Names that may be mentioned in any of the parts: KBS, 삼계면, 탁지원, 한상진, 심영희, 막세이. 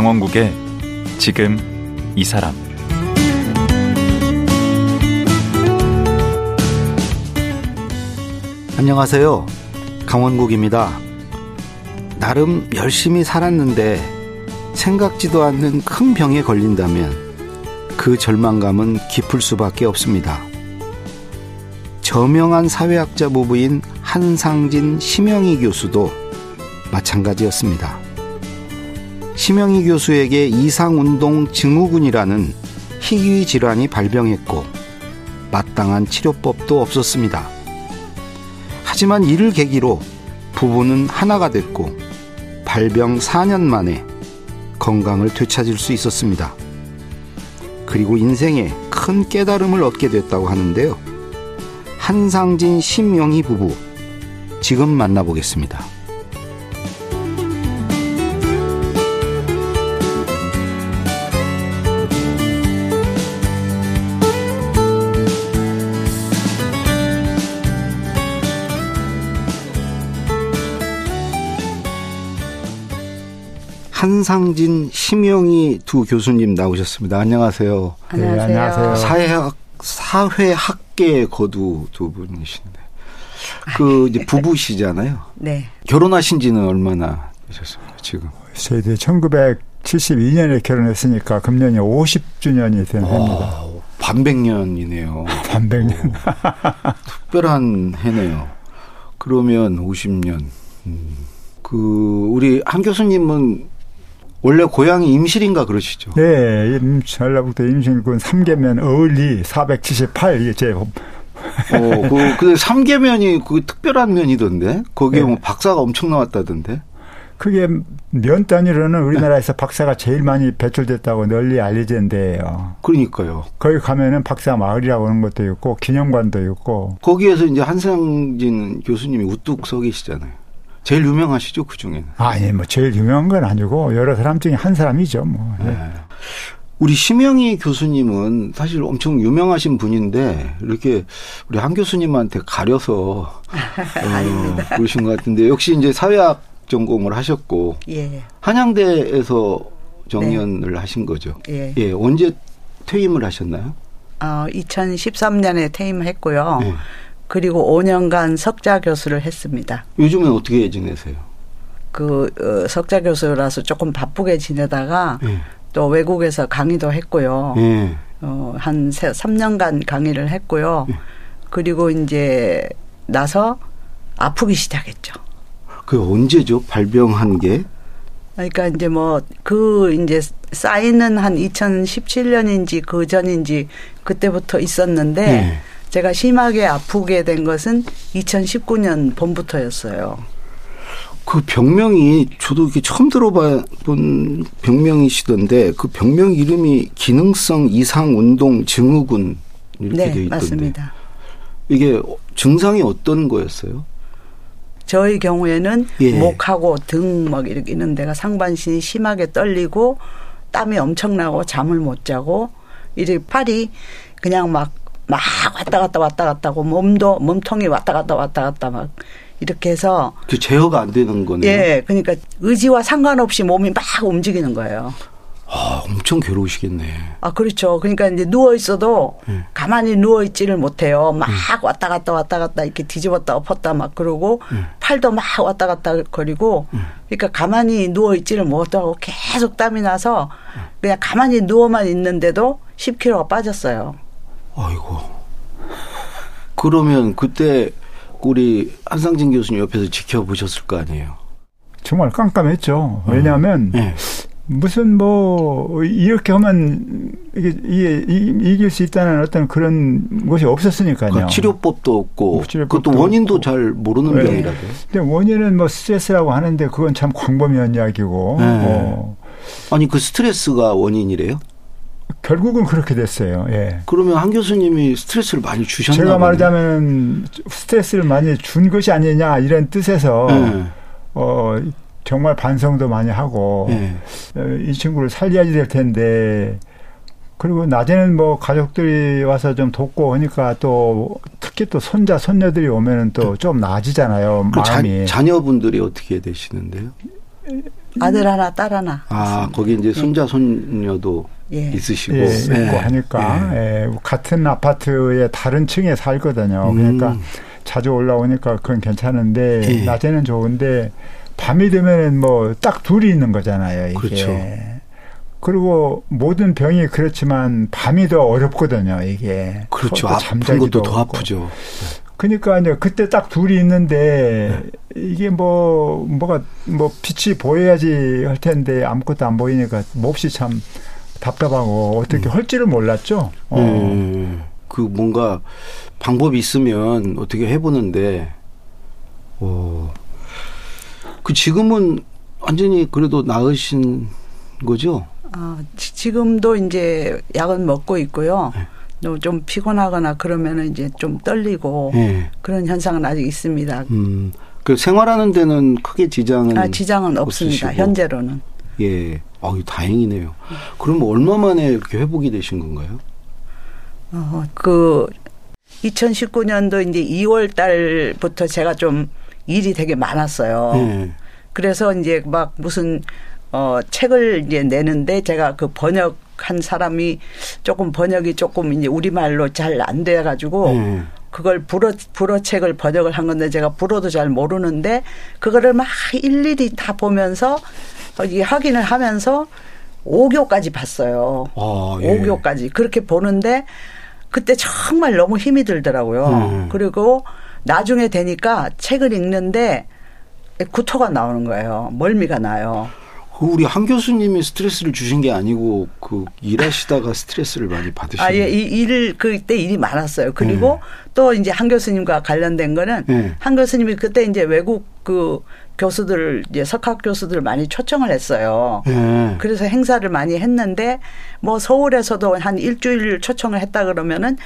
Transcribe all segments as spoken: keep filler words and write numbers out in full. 강원국의 지금 이 사람. 안녕하세요. 강원국입니다. 나름 열심히 살았는데 생각지도 않는 큰 병에 걸린다면 그 절망감은 깊을 수밖에 없습니다. 저명한 사회학자 부부인 한상진, 심영희 교수도 마찬가지였습니다. 심영희 교수에게 이상운동 증후군이라는 희귀 질환이 발병했고 마땅한 치료법도 없었습니다. 하지만 이를 계기로 부부는 하나가 됐고 발병 사 년 만에 건강을 되찾을 수 있었습니다. 그리고 인생에 큰 깨달음을 얻게 됐다고 하는데요. 한상진, 심영희 부부 지금 만나보겠습니다. 한상진, 심영희 두 교수님 나오셨습니다. 안녕하세요. 안녕하세요. 네, 안녕하세요. 사회학, 사회학계의 거두 두 분이신데. 그 이제 부부시잖아요. 네. 결혼하신 지는 얼마나 되셨습니까, 지금? 저희들이 천구백칠십이 년에 결혼했으니까 금년이 오십 주년이 된 해입니다. 반백년이네요. 반백년. 특별한 해네요. 그러면 오십 년. 음. 그 우리 한 교수님은 원래 고향이 임실인가 그러시죠? 네. 임, 전라북도 임실군 삼계면 어을리 사백칠십팔. 이게 제 어, 그, 근데 삼계면이 그 특별한 면이던데? 거기에 네. 뭐 박사가 엄청 나왔다던데? 그게 면 단위로는 우리나라에서 네. 박사가 제일 많이 배출됐다고 널리 알려진 데예요. 그러니까요. 거기 가면은 박사 마을이라고 하는 것도 있고, 기념관도 있고. 거기에서 이제 한상진 교수님이 우뚝 서 계시잖아요. 제일 유명하시죠, 그 중에는? 아니, 예, 뭐, 제일 유명한 건 아니고, 여러 사람 중에 한 사람이죠, 뭐. 예. 네. 우리 심영희 교수님은 사실 엄청 유명하신 분인데, 이렇게 우리 한 교수님한테 가려서, 어, 그러신 것 같은데, 역시 이제 사회학 전공을 하셨고, 예. 한양대에서 정년을 네. 하신 거죠. 예. 예. 언제 퇴임을 하셨나요? 어, 이천십삼 년에 퇴임했고요. 예. 그리고 오 년간 석좌 교수를 했습니다. 요즘은 어떻게 지내세요? 그 어, 석좌 교수라서 조금 바쁘게 지내다가 예. 또 외국에서 강의도 했고요. 예. 어, 한 삼 년간 강의를 했고요. 예. 그리고 이제 나서 아프기 시작했죠. 그게 언제죠? 발병한 게? 그러니까 이제 뭐 그 이제 쌓이는 한 이천십칠 년인지 그 전인지 그때부터 있었는데 예. 제가 심하게 아프게 된 것은 이천십구 년 봄부터였어요. 그 병명이 저도 이렇게 처음 들어본 병명이시던데 그 병명 이름이 기능성 이상운동 증후군 이렇게 네, 되어 있던데. 네. 맞습니다. 이게 증상이 어떤 거였어요? 저의 경우에는 예. 목하고 등 막 이렇게 있는 데가 상반신이 심하게 떨리고 땀이 엄청나고 잠을 못 자고 이제 팔이 그냥 막 막 왔다 갔다 왔다 갔다 하고 몸도 몸통이 왔다 갔다 왔다 갔다 막 이렇게 해서 그 제어가 안 되는 거네요. 예, 그러니까 의지와 상관없이 몸이 막 움직이는 거예요. 아, 엄청 괴로우시겠네. 아, 그렇죠. 그러니까 이제 누워 있어도 네. 가만히 누워 있지를 못해요. 막 네. 왔다 갔다 왔다 갔다 이렇게 뒤집었다 엎었다 막 그러고 네. 팔도 막 왔다 갔다 거리고 네. 그러니까 가만히 누워 있지를 못하고 계속 땀이 나서 그냥 가만히 누워만 있는데도 십 킬로그램가 빠졌어요. 아이고. 그러면 그때 우리 한상진 교수님 옆에서 지켜보셨을 거 아니에요? 정말 깜깜했죠. 왜냐하면 음. 네. 무슨 뭐 이렇게 하면 이게, 이게 이길 수 있다는 어떤 그런 것이 없었으니까요. 그러니까 치료법도 없고 치료법도 그것도 원인도 없고. 잘 모르는 네. 병이라고요. 근데 원인은 뭐 스트레스라고 하는데 그건 참 광범위한 이야기고. 네. 뭐. 아니 그 스트레스가 원인이래요? 결국은 그렇게 됐어요. 예. 그러면 한 교수님이 스트레스를 많이 주셨나 제가 말하자면 스트레스를 많이 준 것이 아니냐 이런 뜻에서 예. 어, 정말 반성도 많이 하고 예. 이 친구를 살려야지 될 텐데 그리고 낮에는 뭐 가족들이 와서 좀 돕고 하니까 또 특히 또 손자 손녀들이 오면은 또 좀 나아지잖아요. 마음이. 자, 자녀분들이 어떻게 되시는데요? 아들 하나, 딸 하나. 아, 있습니다. 거기 이제 손자, 예. 손녀도 예. 있으시고. 예, 있고 예. 하니까. 예. 예. 같은 아파트에 다른 층에 살거든요. 그러니까 음. 자주 올라오니까 그건 괜찮은데, 예. 낮에는 좋은데, 밤이 되면 뭐 딱 둘이 있는 거잖아요. 이게. 그렇죠. 그리고 모든 병이 그렇지만 밤이 더 어렵거든요. 이게. 그렇죠. 아픈 것도 더 없고. 아프죠. 그러니까 이제 그때 딱 둘이 있는데 네. 이게 뭐 뭐가 뭐 빛이 보여야지 할 텐데 아무것도 안 보이니까 몹시 참 답답하고 어떻게 음. 할 줄을 몰랐죠. 음. 어. 그 뭔가 방법이 있으면 어떻게 해보는데 오. 그 지금은 완전히 그래도 나으신 거죠? 아, 지, 지금도 이제 약은 먹고 있고요. 네. 좀 피곤하거나 그러면은 이제 좀 떨리고 네. 그런 현상은 아직 있습니다. 음, 그 생활하는 데는 크게 지장은 아, 지장은 없습니다. 없으시고. 현재로는. 예, 아, 다행이네요. 음. 그럼 얼마 만에 이렇게 회복이 되신 건가요? 어, 그 이천십구 년도 이제 이월 달부터 제가 좀 일이 되게 많았어요. 네. 그래서 이제 막 무슨 어, 책을 이제 내는데 제가 그 번역 한 사람이 조금 번역이 조금 이제 우리말로 잘 안 돼가지고 네. 그걸 불어, 불어 책을 번역을 한 건데 제가 불어도 잘 모르는데 그거를 막 일일이 다 보면서 이 확인을 하면서 오 교까지 봤어요. 아, 예. 오 교까지. 그렇게 보는데 그때 정말 너무 힘이 들더라고요. 음. 그리고 나중에 되니까 책을 읽는데 구토가 나오는 거예요. 멀미가 나요. 우리 한 교수님이 스트레스를 주신 게 아니고 그 일하시다가 스트레스를 많이 받으신. 아, 예, 이 일을 그때 일이 많았어요. 그리고 네. 또 이제 한 교수님과 관련된 거는 네. 한 교수님이 그때 이제 외국 그 교수들 이제 석학 교수들 많이 초청을 했어요. 네. 그래서 행사를 많이 했는데 뭐 서울에서도 한 일주일 초청을 했다 그러면은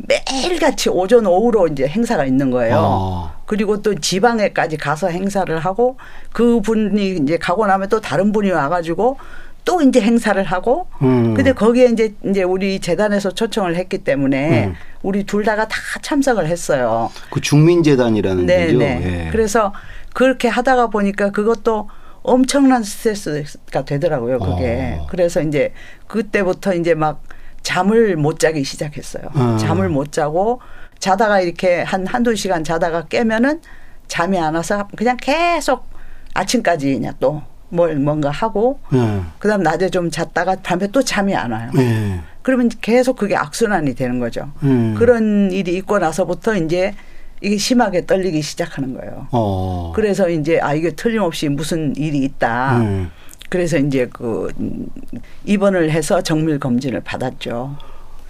매일같이 오전 오후로 이제 행사가 있는 거예요. 아. 그리고 또 지방에까지 가서 행사를 하고 그분이 이제 가고 나면 또 다른 분이 와가지고 또 이제 행사를 하고 음. 근데 거기에 이제 이제 우리 재단에서 초청을 했기 때문에 음. 우리 둘 다가 다 참석을 했어요. 그 중민재단이라는 네, 데죠. 네. 예. 그래서 그렇게 하다가 보니까 그것도 엄청난 스트레스가 되더라고요. 그게. 아. 그래서 이제 그때부터 이제 막 잠을 못 자기 시작했어요. 아. 잠을 못 자고 자다가 이렇게 한 한두 시간 자다가 깨면은 잠이 안 와서 그냥 계속 아침까지 그냥 또 뭘 뭔가 하고 네. 그다음 낮에 좀 잤다가 밤에 또 잠이 안 와요. 네. 그러면 계속 그게 악순환이 되는 거죠. 네. 그런 일이 있고 나서부터 이제 이게 심하게 떨리기 시작하는 거예요. 어. 그래서 이제 아 이게 틀림없이 무슨 일이 있다. 네. 그래서 이제 그 입원을 해서 정밀 검진을 받았죠.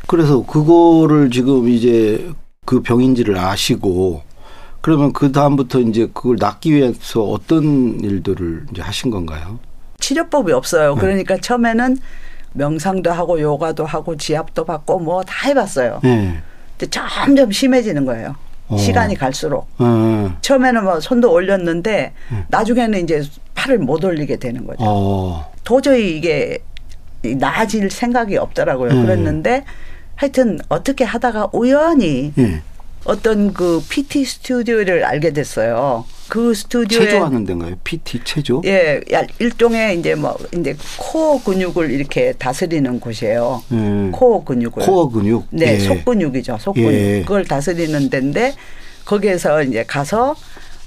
그래서 그거를 지금 이제 그 병인지를 아시고 그러면 그 다음부터 이제 그걸 낫기 위해서 어떤 일들을 이제 하신 건가요? 치료법이 없어요. 네. 그러니까 처음에는 명상도 하고 요가도 하고 지압도 받고 뭐 다 해봤어요. 네. 근데 점점 심해지는 거예요. 시간이 갈수록. 네. 처음에는 뭐 손도 올렸는데 네. 나중에는 이제 팔을 못 올리게 되는 거죠. 오. 도저히 이게 나아질 생각이 없더라고요. 네. 그랬는데 하여튼 어떻게 하다가 우연히 네. 어떤 그 피티 스튜디오를 알게 됐어요. 그 스튜디오에. 체조하는 데인가요? 피티 체조? 예. 일종의 이제 뭐, 이제 코어 근육을 이렇게 다스리는 곳이에요. 음. 코어 근육을. 코어 근육? 네. 예. 속근육이죠. 속근육. 예. 그걸 다스리는 데인데 거기에서 이제 가서,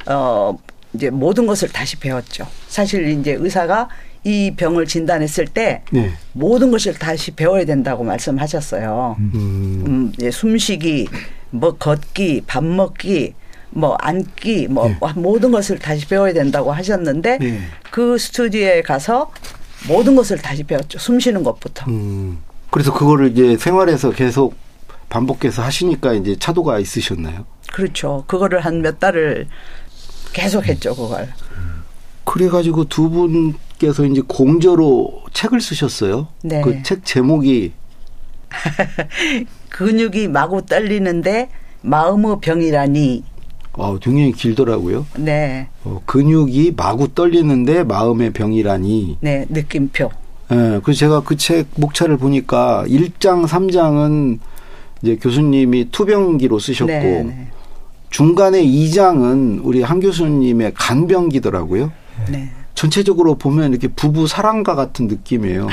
어, 이제 모든 것을 다시 배웠죠. 사실 이제 의사가 이 병을 진단했을 때 네. 모든 것을 다시 배워야 된다고 말씀하셨어요. 음. 음, 예, 숨쉬기, 뭐 걷기, 밥 먹기, 뭐 앉기, 뭐 네. 모든 것을 다시 배워야 된다고 하셨는데 네. 그 스튜디오에 가서 모든 것을 다시 배웠죠. 숨쉬는 것부터. 음. 그래서 그거를 이제 생활에서 계속 반복해서 하시니까 이제 차도가 있으셨나요? 그렇죠. 그거를 한 몇 달을 계속 했죠, 그걸. 그래가지고 두 분께서 이제 공저로 책을 쓰셨어요. 네. 그 책 제목이 근육이 마구 떨리는데 마음의 병이라니. 어, 굉장히 길더라고요. 네. 어, 근육이 마구 떨리는데 마음의 병이라니. 네, 느낌표. 네, 그래서 제가 그 책 목차를 보니까 일 장, 삼 장은 이제 교수님이 투병기로 쓰셨고 네, 네. 중간에 이 장은 우리 한 교수님의 간병기더라고요. 네. 전체적으로 보면 이렇게 부부 사랑가 같은 느낌이에요. 네.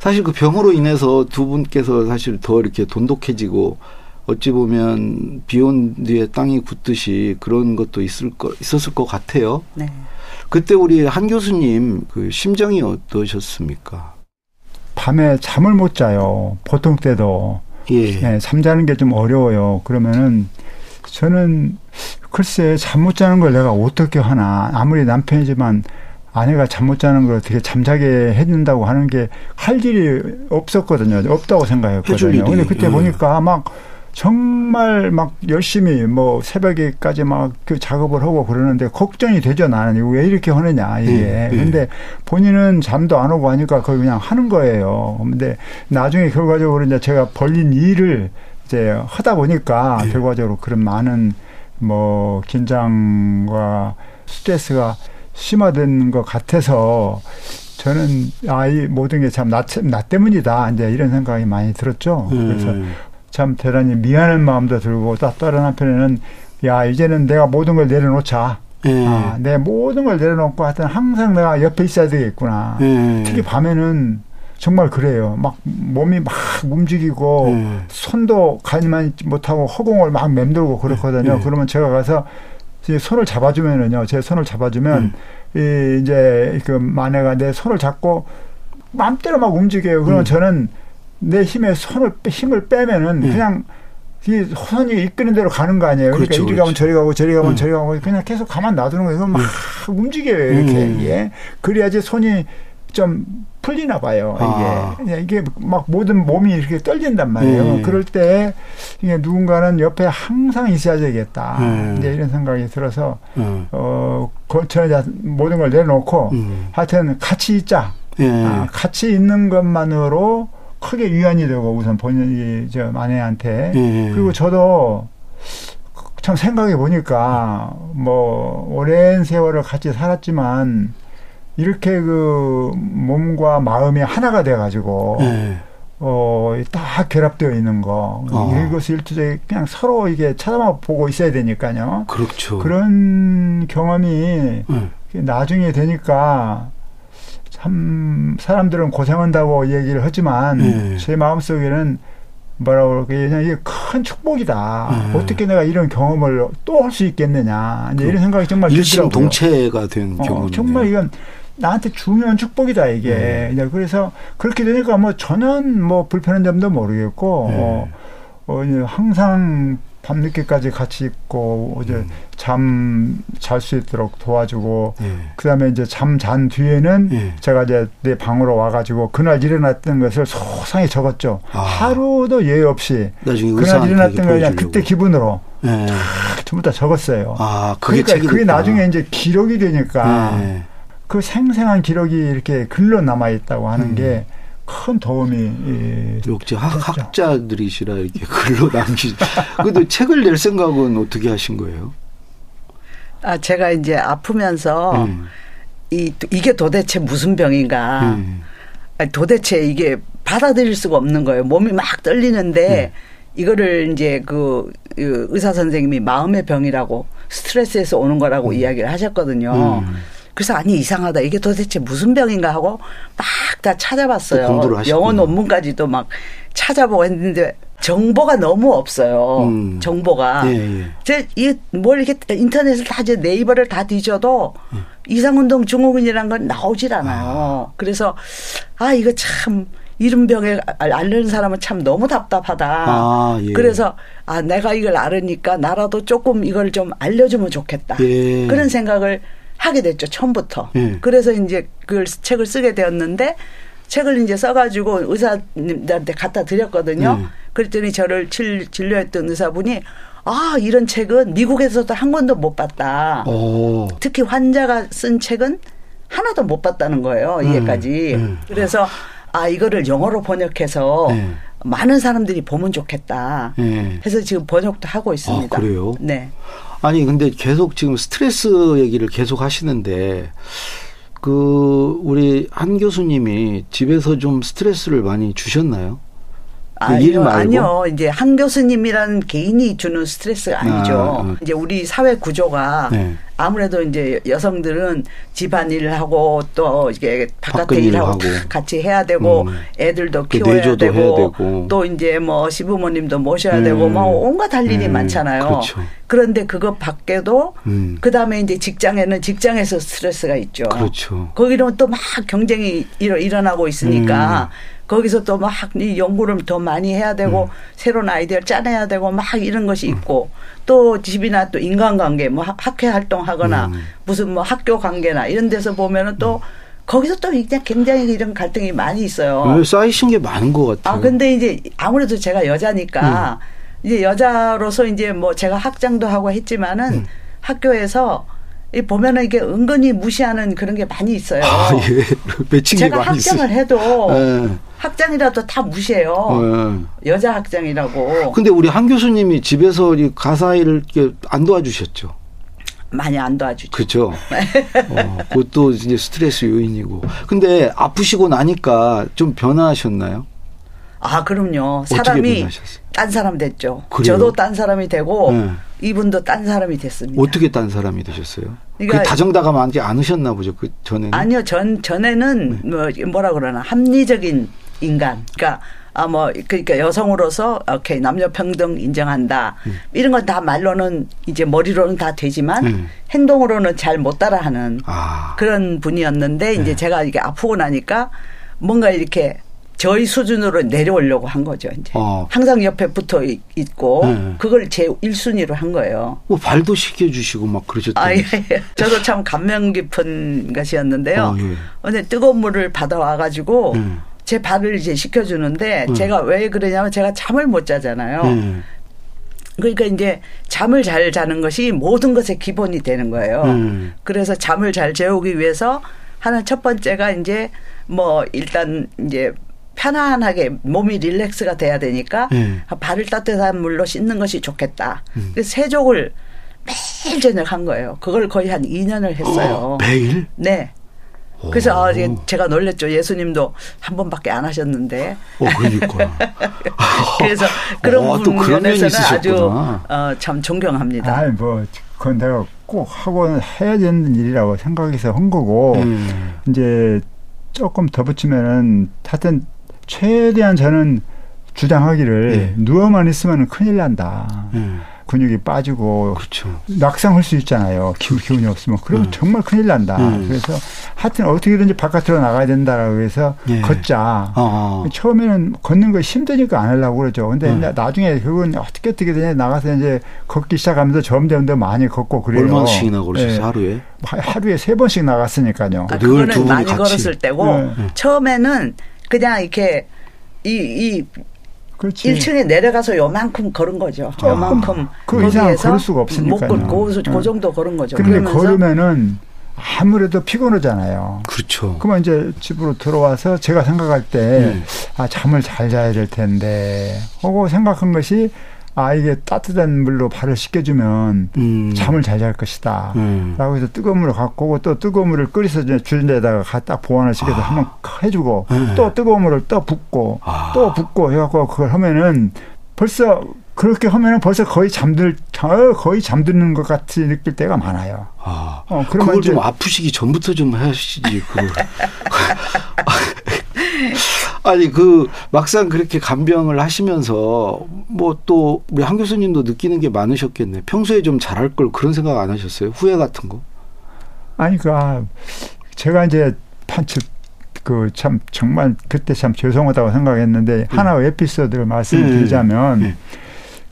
사실 그 병으로 인해서 두 분께서 사실 더 이렇게 돈독해지고 어찌 보면 비온 뒤에 땅이 굳듯이 그런 것도 있을 거, 있었을 것 같아요. 네. 그때 우리 한 교수님 그 심정이 어떠셨습니까? 밤에 잠을 못 자요. 보통 때도. 예. 네, 잠자는 게 좀 어려워요. 그러면은 저는 글쎄 잠 못 자는 걸 내가 어떻게 하나. 아무리 남편이지만 아내가 잠 못 자는 걸 어떻게 잠자게 해준다고 하는 게 할 일이 없었거든요. 없다고 생각했거든요. 근데 그때 예. 보니까 막 정말 막 열심히 뭐 새벽에까지 막 그 작업을 하고 그러는데 걱정이 되죠. 나는 이거 왜 이렇게 하느냐 이게. 그런데 예, 예. 본인은 잠도 안 오고 하니까 그걸 그냥 하는 거예요. 근데 나중에 결과적으로 이제 제가 벌린 일을 이제 하다 보니까 예. 결과적으로 그런 많은 뭐 긴장과 스트레스가 심화된 것 같아서 저는 아, 이 모든 게 참 나, 나 때문이다 이제 이런 생각이 많이 들었죠. 예. 그래서 참 대단히 미안한 마음도 들고 또 다른 한편에는 야 이제는 내가 모든 걸 내려놓자. 예. 아, 내 모든 걸 내려놓고 하여튼 항상 내가 옆에 있어야 되겠구나. 예. 특히 밤에는 정말 그래요. 막 몸이 막 움직이고 예. 손도 가만히 못하고 허공을 막 맴돌고 그렇거든요. 예. 그러면 제가 가서 손을 잡아주면은요. 제 손을 잡아주면 예. 이 이제 그 마네가 내 손을 잡고 마음대로 막 움직여요. 그러면 음. 저는 내 힘에 손을, 힘을 빼면은 네. 그냥 이 손이 이끄는 대로 가는 거 아니에요. 그렇죠, 그러니까 이리 그렇죠. 가면 저리 가고 저리 가면 네. 저리 가고 그냥 계속 가만 놔두는 거예요. 막 네. 움직여요. 이렇게. 음. 예. 그래야지 손이 좀 풀리나 봐요. 아. 이게. 이게 막 모든 몸이 이렇게 떨린단 말이에요. 네. 그럴 때 이게 누군가는 옆에 항상 있어야 되겠다. 네. 이제 이런 생각이 들어서, 네. 어, 거쳐야 모든 걸 내놓고 음. 하여튼 같이 있자. 네. 아, 같이 있는 것만으로 크게 위안이 되고 우선 본인이 저 아내한테 예. 그리고 저도 참 생각해 보니까 뭐 오랜 세월을 같이 살았지만 이렇게 그 몸과 마음이 하나가 돼가지고 예. 어, 딱 결합되어 있는 거 어. 일거수일투족이 그냥 서로 이게 쳐다만 보고 있어야 되니까요. 그렇죠. 그런 경험이 음. 나중에 되니까. 참 사람들은 고생한다고 얘기를 하지만 예. 제 마음속에는 뭐라고 그럴까 이게 큰 축복이다. 예. 어떻게 내가 이런 경험을 또 할 수 있겠느냐. 이제 이런 생각이 정말 들더라고요. 일심동체가 된 어, 경험이네요. 정말 이건 나한테 중요한 축복이다 이게. 예. 그래서 그렇게 되니까 뭐 전혀 뭐 불편한 점도 모르겠고 예. 어, 어, 항상 밤늦게까지 같이 있고 이제 음. 잠 잘 수 있도록 도와주고 예. 그다음에 이제 잠 잔 뒤에는 예. 제가 이제 내 방으로 와가지고 그날 일어났던 것을 소상히 적었죠. 아. 하루도 예외 없이 그날 일어났던 걸 그냥 그때 기분으로 예. 쫙 전부 다 적었어요. 아, 그게 그러니까 그게 나중에 이제 기록이 되니까 예. 그 생생한 기록이 이렇게 글로 남아 있다고 하는 음. 게. 큰 도움이 역시 예, 학자들이시라 이렇게 글로 남기. 그래도 책을 낼 생각은 어떻게 하신 거예요? 아 제가 이제 아프면서 음. 이 이게 도대체 무슨 병인가? 음. 아니, 도대체 이게 받아들일 수가 없는 거예요. 몸이 막 떨리는데 음. 이거를 이제 그 의사 선생님이 마음의 병이라고 스트레스에서 오는 거라고 음. 이야기를 하셨거든요. 음. 그래서 아니 이상하다. 이게 도대체 무슨 병인가 하고 막 다 찾아봤어요. 영어 논문까지도 막 찾아보고 했는데 정보가 너무 없어요. 음. 정보가. 예, 예. 제 이 뭘 이렇게 인터넷을 다 이제 네이버를 다 뒤져도 예. 이상운동 증후군이라는 건 나오질 않아요. 아. 그래서 아 이거 참 이런 병에 앓는 사람은 참 너무 답답하다. 아, 예. 그래서 아 내가 이걸 앓으니까 나라도 조금 이걸 좀 알려주면 좋겠다. 예. 그런 생각을 하게 됐죠. 처음부터. 예. 그래서 이제 그 책을 쓰게 되었는데 책을 이제 써가지고 의사님들한테 갖다 드렸거든요. 예. 그랬더니 저를 칠, 진료했던 의사분이 아 이런 책은 미국에서도 한 권도 못 봤다. 오. 특히 환자가 쓴 책은 하나도 못 봤다는 거예요. 음. 이제까지. 음. 그래서 아 이거를 영어로 번역해서 예. 많은 사람들이 보면 좋겠다. 예. 해서 지금 번역도 하고 있습니다. 아, 그래요? 네. 아니 근데 계속 지금 스트레스 얘기를 계속 하시는데 그 우리 한 교수님이 집에서 좀 스트레스를 많이 주셨나요? 아, 그 일 말고. 아니요. 이제 한 교수님이란 개인이 주는 스트레스가 아니죠. 아, 아. 이제 우리 사회 구조가 네. 아무래도 이제 여성들은 집안일을 하고 또 이게 바깥에 일하고 하고. 같이 해야 되고 음. 애들도 키워야 되고, 해야 되고 또 이제 뭐 시부모님도 모셔야 음. 되고 뭐 온갖 할 일이 음. 많잖아요. 그렇죠. 그런데 그거 밖에도 음. 그다음에 이제 직장에는 직장에서 스트레스가 있죠. 그렇죠. 거기는 또 막 경쟁이 일어나고 있으니까 음. 거기서 또 막 연구를 더 많이 해야 되고 음. 새로운 아이디어를 짜내야 되고 막 이런 것이 있고 음. 또 집이나 또 인간관계 뭐 학회 활동하거나 음. 무슨 뭐 학교 관계나 이런 데서 보면은 또 음. 거기서 또 그냥 굉장히 이런 갈등이 많이 있어요. 쌓이신 게 많은 것 같아요. 아 근데 이제 아무래도 제가 여자니까 음. 이제 여자로서 이제 뭐 제가 학장도 하고 했지만은 음. 학교에서 이 보면은 이게 은근히 무시하는 그런 게 많이 있어요. 아, 예. 매칭이 제가 많이 학장을 있어요. 해도 네. 학장이라도 다 무시해요. 네. 여자 학장이라고. 근데 우리 한 교수님이 집에서 이 가사 일을 안 도와주셨죠? 많이 안 도와주죠. 그렇죠. 어, 그것도 이제 스트레스 요인이고. 근데 아프시고 나니까 좀 변화하셨나요? 아, 그럼요. 사람이 딴 사람 됐죠. 그래요? 저도 딴 사람이 되고 네. 이분도 딴 사람이 됐습니다. 어떻게 딴 사람이 되셨어요? 그러니까 다정다감하지 않으셨나 보죠. 그 전에는. 아니요. 전 전에는 네. 뭐 뭐라 그러나 합리적인 인간. 그러니까 아 뭐 그러니까 여성으로서 오케이 남녀 평등 인정한다. 음. 이런 건 다 말로는 이제 머리로는 다 되지만 음. 행동으로는 잘 못 따라하는 아. 그런 분이었는데 이제 네. 제가 이게 아프고 나니까 뭔가 이렇게 저희 수준으로 내려오려고 한 거죠. 이제 어. 항상 옆에 붙어 있고 네. 그걸 제 일 순위로 한 거예요. 뭐 발도 씻겨주시고 막 그러셨던. 아, 예, 예. 저도 참 감명 깊은 것이었는데요. 그런데 어, 예. 뜨거운 물을 받아와 가지고 네. 제 발을 이제 씻겨주는데 네. 제가 왜 그러냐면 제가 잠을 못 자잖아요. 네. 그러니까 이제 잠을 잘 자는 것이 모든 것의 기본이 되는 거예요. 네. 그래서 잠을 잘 재우기 위해서 하는 첫 번째가 이제 뭐 일단 이제 편안하게 몸이 릴렉스가 돼야 되니까 네. 발을 따뜻한 물로 씻는 것이 좋겠다. 음. 그래서 세족을 매일 저녁 한 거예요. 그걸 거의 한 이 년을 했어요. 어, 매일? 네. 오. 그래서 아, 제가 놀랬죠. 예수님도 한 번밖에 안 하셨는데. 어, 그러니까. 그래서 그런 오, 부분에서는 아주 어, 참 존경합니다. 아니, 뭐 그건 내가 꼭 하고는 해야 되는 일이라고 생각해서 한 거고 음. 이제 조금 더 붙이면은 하여튼 최대한 저는 주장하기를 네. 누워만 있으면 큰일 난다. 네. 근육이 빠지고 그렇죠. 낙상할 수 있잖아요. 기운, 기운이 없으면. 그럼 네. 정말 큰일 난다. 네. 그래서 하여튼 어떻게든지 바깥으로 나가야 된다라고 해서 네. 걷자. 어. 처음에는 걷는 거 힘드니까 안 하려고 그러죠. 근데 네. 나중에 결국은 어떻게 어떻게 되냐 나가서 이제 걷기 시작하면서 점점 더 많이 걷고 그래요. 얼마씩이나 걸으셨어요? 네. 하루에? 하루에 세 번씩 나갔으니까요. 아, 그거는 두 많이 같이. 걸었을 때고 네. 네. 처음에는 그냥 이렇게 이, 이 그렇지. 일 층에 내려가서 요만큼 걸은 거죠. 아, 요만큼. 그 이상은 걸을 수가 없으니까요. 못 걸, 그, 그 정도 걸은 거죠. 그런데 걸으면은 아무래도 피곤하잖아요. 그렇죠. 그러면 이제 집으로 들어와서 제가 생각할 때 음. 아, 잠을 잘 자야 될 텐데 하고 생각한 것이 아 이게 따뜻한 물로 발을 씻겨주면 음. 잠을 잘 잘 것이다 음. 라고 해서 뜨거운 물을 갖고 오고 또 뜨거운 물을 끓여서 주전에다가 딱 보완을 시켜서 아. 한번 해주고 네. 또 뜨거운 물을 또 붓고 아. 또 붓고 해갖고 그걸 하면은 벌써 그렇게 하면은 벌써 거의 잠들 거의 잠드는 것 같이 느낄 때가 많아요. 아, 어, 그걸 좀 아프시기 전부터 좀 하시지 그걸. 아니 그 막상 그렇게 간병을 하시면서 뭐 또 우리 한 교수님도 느끼는 게 많으셨겠네. 평소에 좀 잘할 걸 그런 생각 안 하셨어요? 후회 같은 거? 아니 그 아, 제가 이제 판치. 그 참 정말 그때 참 죄송하다고 생각했는데 음. 하나 에피소드를 말씀드리자면 음. 음.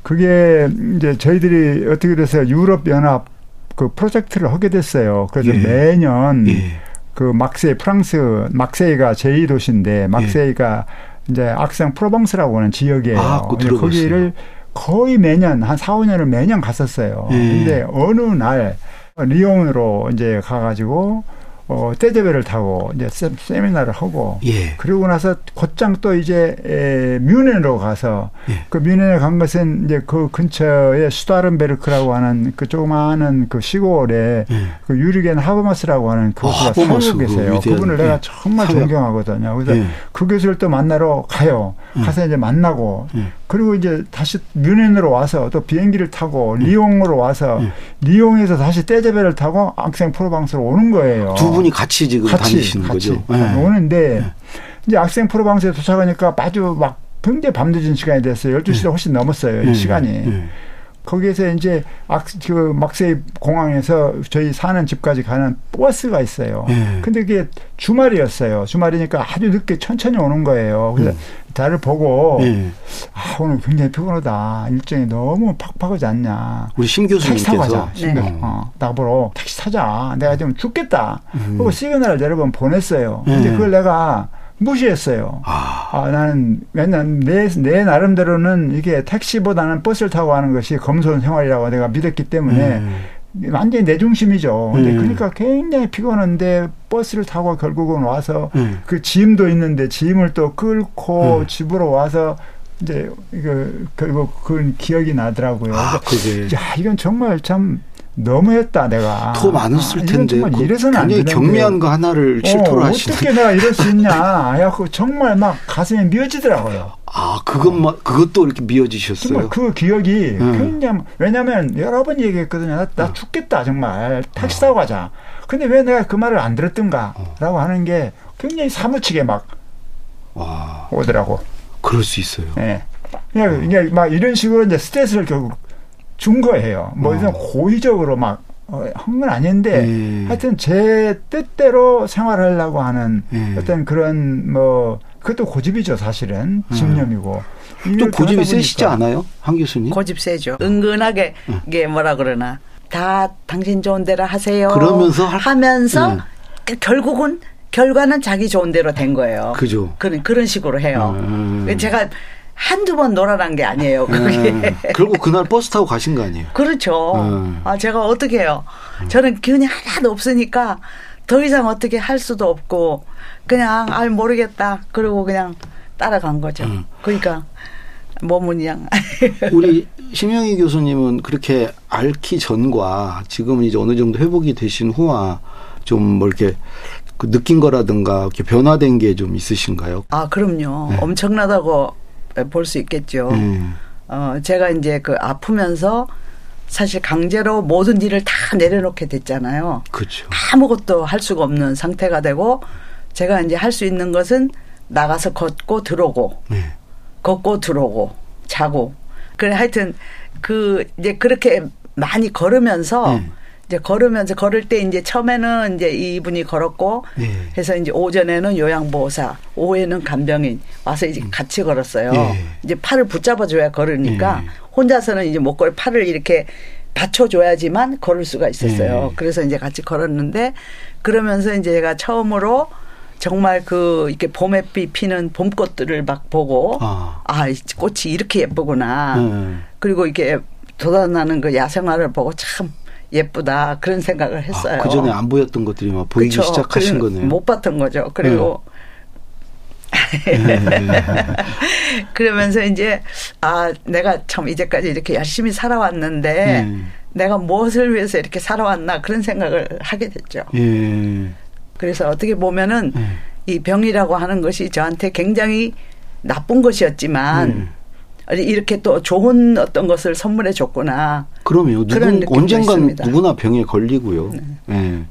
그게 이제 저희들이 어떻게 돼서 유럽 연합 그 프로젝트를 하게 됐어요. 그래서 예. 매년 예. 그 막세이 프랑스 막세이가 제이 도시인데 막세이가 예. 이제 악상 프로방스라고 하는 지역이에요. 아, 거기를 거의 매년 한 사, 오 년을 매년 갔었어요. 예. 근데 어느 날 리옹으로 이제 가가지고 어, 떼제배를 타고 이제 세, 세미나를 하고 예. 그러고 나서 곧장 또 이제 에, 뮌헨으로 가서 예. 그 뮌헨에 간 것은 이제 그 근처에 슈타른베르크라고 하는 그 조그마한 그 시골에 예. 그 유리겐 하버마스라고 하는 그 교수가 사고 계세요. 그 그분을 내가 예. 정말 존경하거든요. 그래서 예. 그 교수를 또 만나러 가요. 가서 예. 이제 만나고 예. 그리고 이제 다시 뮌헨으로 와서 또 비행기를 타고 예. 리옹으로 와서 예. 리옹에서 다시 떼제배를 타고 악생 프로방스로 오는 거예요. 분이 같이 지금 같이, 다니시는 같이 거죠. 같이 네. 오는데 네. 이제 악생 프로방스에 도착하니까 아주 막 굉장히 밤늦은 시간이 됐어요. 열두 시가 네. 훨씬 넘었어요. 네. 이 시간이. 네. 거기에서 이제 악, 그 막세이 공항에서 저희 사는 집까지 가는 버스가 있어요. 네. 근데 그게 주말이었어요. 주말이니까 아주 늦게 천천히 오는 거예요. 그래서 네. 달을 보고 네. 아 오늘 굉장히 피곤하다. 일정이 너무 팍팍하지 않냐. 우리 심 교수님께서. 택시 타고 가자. 심 네. 네. 어, 나보러 택시 타자. 내가 지금 죽겠다. 음. 그리고 시그널을 여러 번 보냈어요. 네. 근데 그걸 내가 무시했어요. 아, 아 나는 맨날 내, 내 나름대로는 이게 택시보다는 버스를 타고 가는 것이 검소한 생활이라고 내가 믿었기 때문에 음. 완전히 내 중심이죠. 근데 음. 그러니까 굉장히 피곤한데 버스를 타고 결국은 와서 음. 그 짐도 있는데 짐을 또 끌고 음. 집으로 와서 이제 그 결국 그 기억이 나더라고요. 아, 그게. 야, 이건 정말 참. 너무했다 내가. 더 많았을 아, 텐데. 정말 그 이래서는 안 되는데. 굉장히 경미한 거 하나를 실토를 어, 하시네. 어떻게 내가 이럴 수 있냐. 야, 정말 막 가슴이 미어지더라고요. 아, 그것만, 어. 그것도 이렇게 미어지셨어요? 정말 그 기억이 음. 굉장히, 왜냐면 여러 번 얘기했거든요. 나, 나 죽겠다, 정말. 택시 타고 가자. 근데 왜 내가 그 말을 안 들었던가라고 하는 게 굉장히 사무치게 막 와. 오더라고. 그럴 수 있어요. 예. 그냥, 어. 그냥 막 이런 식으로 이제 스트레스를 결국 준 거예요. 뭐 이런 고의적으로 막 한 건 아닌데 예. 하여튼 제 뜻대로 생활하려고 하는 예. 어떤 그런 뭐 그것도 고집이죠 사실은 집념이고. 음. 좀 고집이 세시지 않아요? 한 교수님? 고집 세죠. 은근하게 음. 이게 뭐라 그러나 다 당신 좋은 대로 하세요. 그러면서 하... 하면서 음. 결국은 결과는 자기 좋은 대로 된 거예요. 그죠. 그런 그런 식으로 해요. 음. 제가 한두 번 놀아난 게 아니에요. 그게. 음, 결국 그날 버스 타고 가신 거 아니에요? 그렇죠. 음. 아, 제가 어떻게 해요? 저는 기운이 하나도 없으니까 더 이상 어떻게 할 수도 없고 그냥 아 모르겠다. 그러고 그냥 따라간 거죠. 음. 그러니까 몸은 그냥. 우리 심영희 교수님은 그렇게 앓기 전과 지금은 이제 어느 정도 회복이 되신 후와 좀 뭐 이렇게 그 느낀 거라든가 이렇게 변화된 게 좀 있으신가요? 아, 그럼요. 네. 엄청나다고. 볼 수 있겠죠. 음. 어, 제가 이제 그 아프면서 사실 강제로 모든 일을 다 내려놓게 됐잖아요. 그렇죠. 아무것도 할 수가 없는 상태가 되고 제가 이제 할 수 있는 것은 나가서 걷고 들어오고 네. 걷고 들어오고 자고 그래 하여튼 그 이제 그렇게 많이 걸으면서 네. 이제 걸으면서 걸을 때 이제 처음에는 이제 이분이 걸었고 네. 해서 이제 오전에는 요양보호사, 오후에는 간병인 와서 이제 같이 걸었어요. 네. 이제 팔을 붙잡아줘야 걸으니까 네. 혼자서는 이제 못 걸어 팔을 이렇게 받쳐줘야지만 걸을 수가 있었어요. 네. 그래서 이제 같이 걸었는데 그러면서 이제 제가 처음으로 정말 그 이렇게 봄에 피는 봄꽃들을 막 보고 아, 아 꽃이 이렇게 예쁘구나. 네. 그리고 이렇게 돋아나는 그 야생화를 보고 참 예쁘다 그런 생각을 했어요. 아, 그 전에 안 보였던 것들이 막 보이기 그쵸? 시작하신 거네요. 못 봤던 거죠. 그리고 네. 그러면서 이제 아 내가 참 이제까지 이렇게 열심히 살아왔는데 음. 내가 무엇을 위해서 이렇게 살아왔나 그런 생각을 하게 됐죠. 예. 그래서 어떻게 보면은 음. 이 병이라고 하는 것이 저한테 굉장히 나쁜 것이었지만. 음. 이렇게 또 좋은 어떤 것을 선물해 줬구나. 그럼요. 그런 누군, 언젠간 있습니다. 누구나 병에 걸리고요. 네. 네.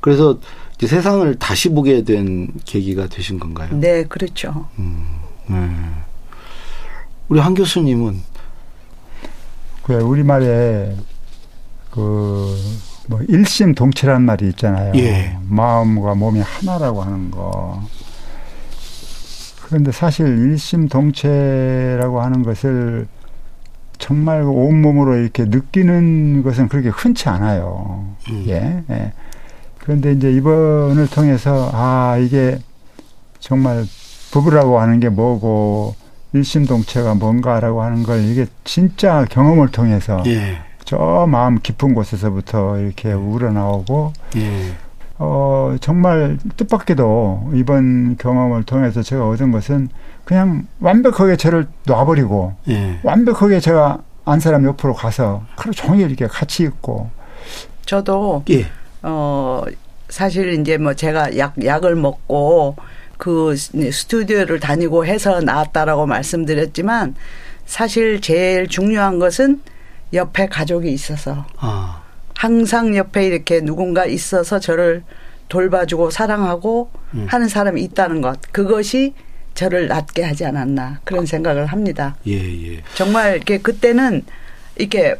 그래서 이제 세상을 다시 보게 된 계기가 되신 건가요? 네, 그렇죠. 음, 네. 우리 한 교수님은? 그 우리말에 그 뭐 일심동체라는 말이 있잖아요. 예. 마음과 몸이 하나라고 하는 거. 그런데 사실 일심동체라고 하는 것을 정말 온몸으로 이렇게 느끼는 것은 그렇게 흔치 않아요. 음. 예, 예. 그런데 이제 이번을 통해서 아 이게 정말 부부라고 하는 게 뭐고 일심동체가 뭔가라고 하는 걸 이게 진짜 경험을 통해서 예. 저 마음 깊은 곳에서부터 이렇게 우러나오고 예. 어, 정말 뜻밖에도 이번 경험을 통해서 제가 얻은 것은 그냥 완벽하게 저를 놔버리고 예. 완벽하게 제가 안 사람 옆으로 가서 하루 종일 이렇게 같이 있고. 저도 예. 어, 사실 이제 뭐 제가 약, 약을 먹고 그 스튜디오를 다니고 해서 나왔다라고 말씀드렸지만 사실 제일 중요한 것은 옆에 가족이 있어서. 아. 항상 옆에 이렇게 누군가 있어서 저를 돌봐주고 사랑하고 음. 하는 사람이 있다는 것. 그것이 저를 낫게 하지 않았나 그런 생각을 합니다. 예, 예. 정말 이렇게 그때는 이렇게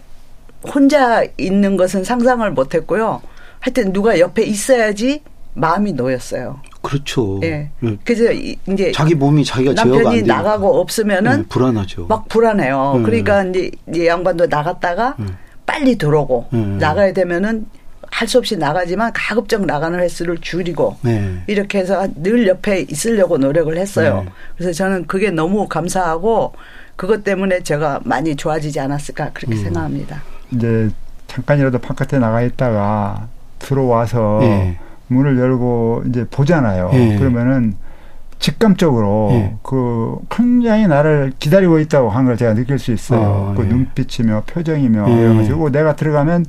혼자 있는 것은 상상을 못했고요. 하여튼 누가 옆에 있어야지 마음이 놓였어요. 그렇죠. 예. 그래서 이제 자기 몸이 자기가 제어가 안 되니까 남편이 나가고 없으면은 예, 불안하죠. 막 불안해요. 음. 그러니까 이제 이 양반도 나갔다가. 음. 빨리 들어오고 음. 나가야 되면은 할 수 없이 나가지만 가급적 나가는 횟수를 줄이고 네. 이렇게 해서 늘 옆에 있으려고 노력을 했어요. 네. 그래서 저는 그게 너무 감사하고 그것 때문에 제가 많이 좋아지지 않았을까 그렇게 음. 생각합니다. 이제 잠깐이라도 바깥에 나가 있다가 들어와서 네. 문을 열고 이제 보잖아요. 네. 그러면은 직감적으로 예. 그 굉장히 나를 기다리고 있다고 한 걸 제가 느낄 수 있어요. 아, 그 예. 눈빛이며 표정이며 예. 이래가지고 내가 들어가면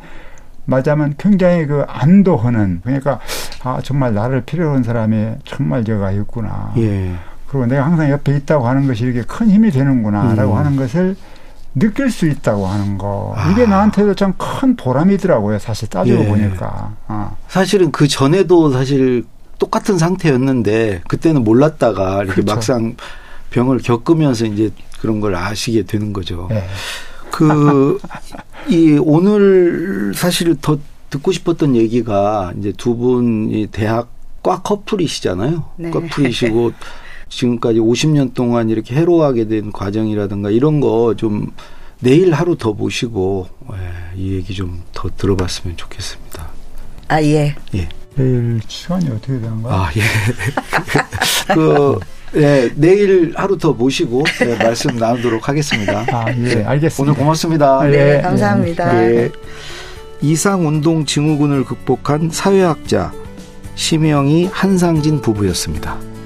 맞아면 굉장히 그 안도하는 그러니까 아 정말 나를 필요로 한 사람이 정말 제가 있구나. 예. 그리고 내가 항상 옆에 있다고 하는 것이 이렇게 큰 힘이 되는구나라고 음. 하는 것을 느낄 수 있다고 하는 거. 아. 이게 나한테도 참 큰 보람이더라고요. 사실 따지고 예. 보니까. 아. 사실은 그 전에도 사실. 똑같은 상태였는데 그때는 몰랐다가 이렇게 그렇죠. 막상 병을 겪으면서 이제 그런 걸 아시게 되는 거죠. 네. 그 이 오늘 사실 더 듣고 싶었던 얘기가 이제 두 분이 대학과 커플이시잖아요. 네. 커플이시고 지금까지 오십 년 동안 이렇게 해로워하게 된 과정이라든가 이런 거 좀 내일 하루 더 보시고 예, 이 얘기 좀 더 들어봤으면 좋겠습니다. 아 예. 예. 내일 시간이 어떻게 되는 거야? 아, 예. 그, 예, 내일 하루 더 모시고 예, 말씀 나누도록 하겠습니다. 아, 예, 알겠습니다. 오늘 고맙습니다. 네, 예, 감사합니다. 예. 예. 이상운동 증후군을 극복한 사회학자 심영희 한상진 부부였습니다.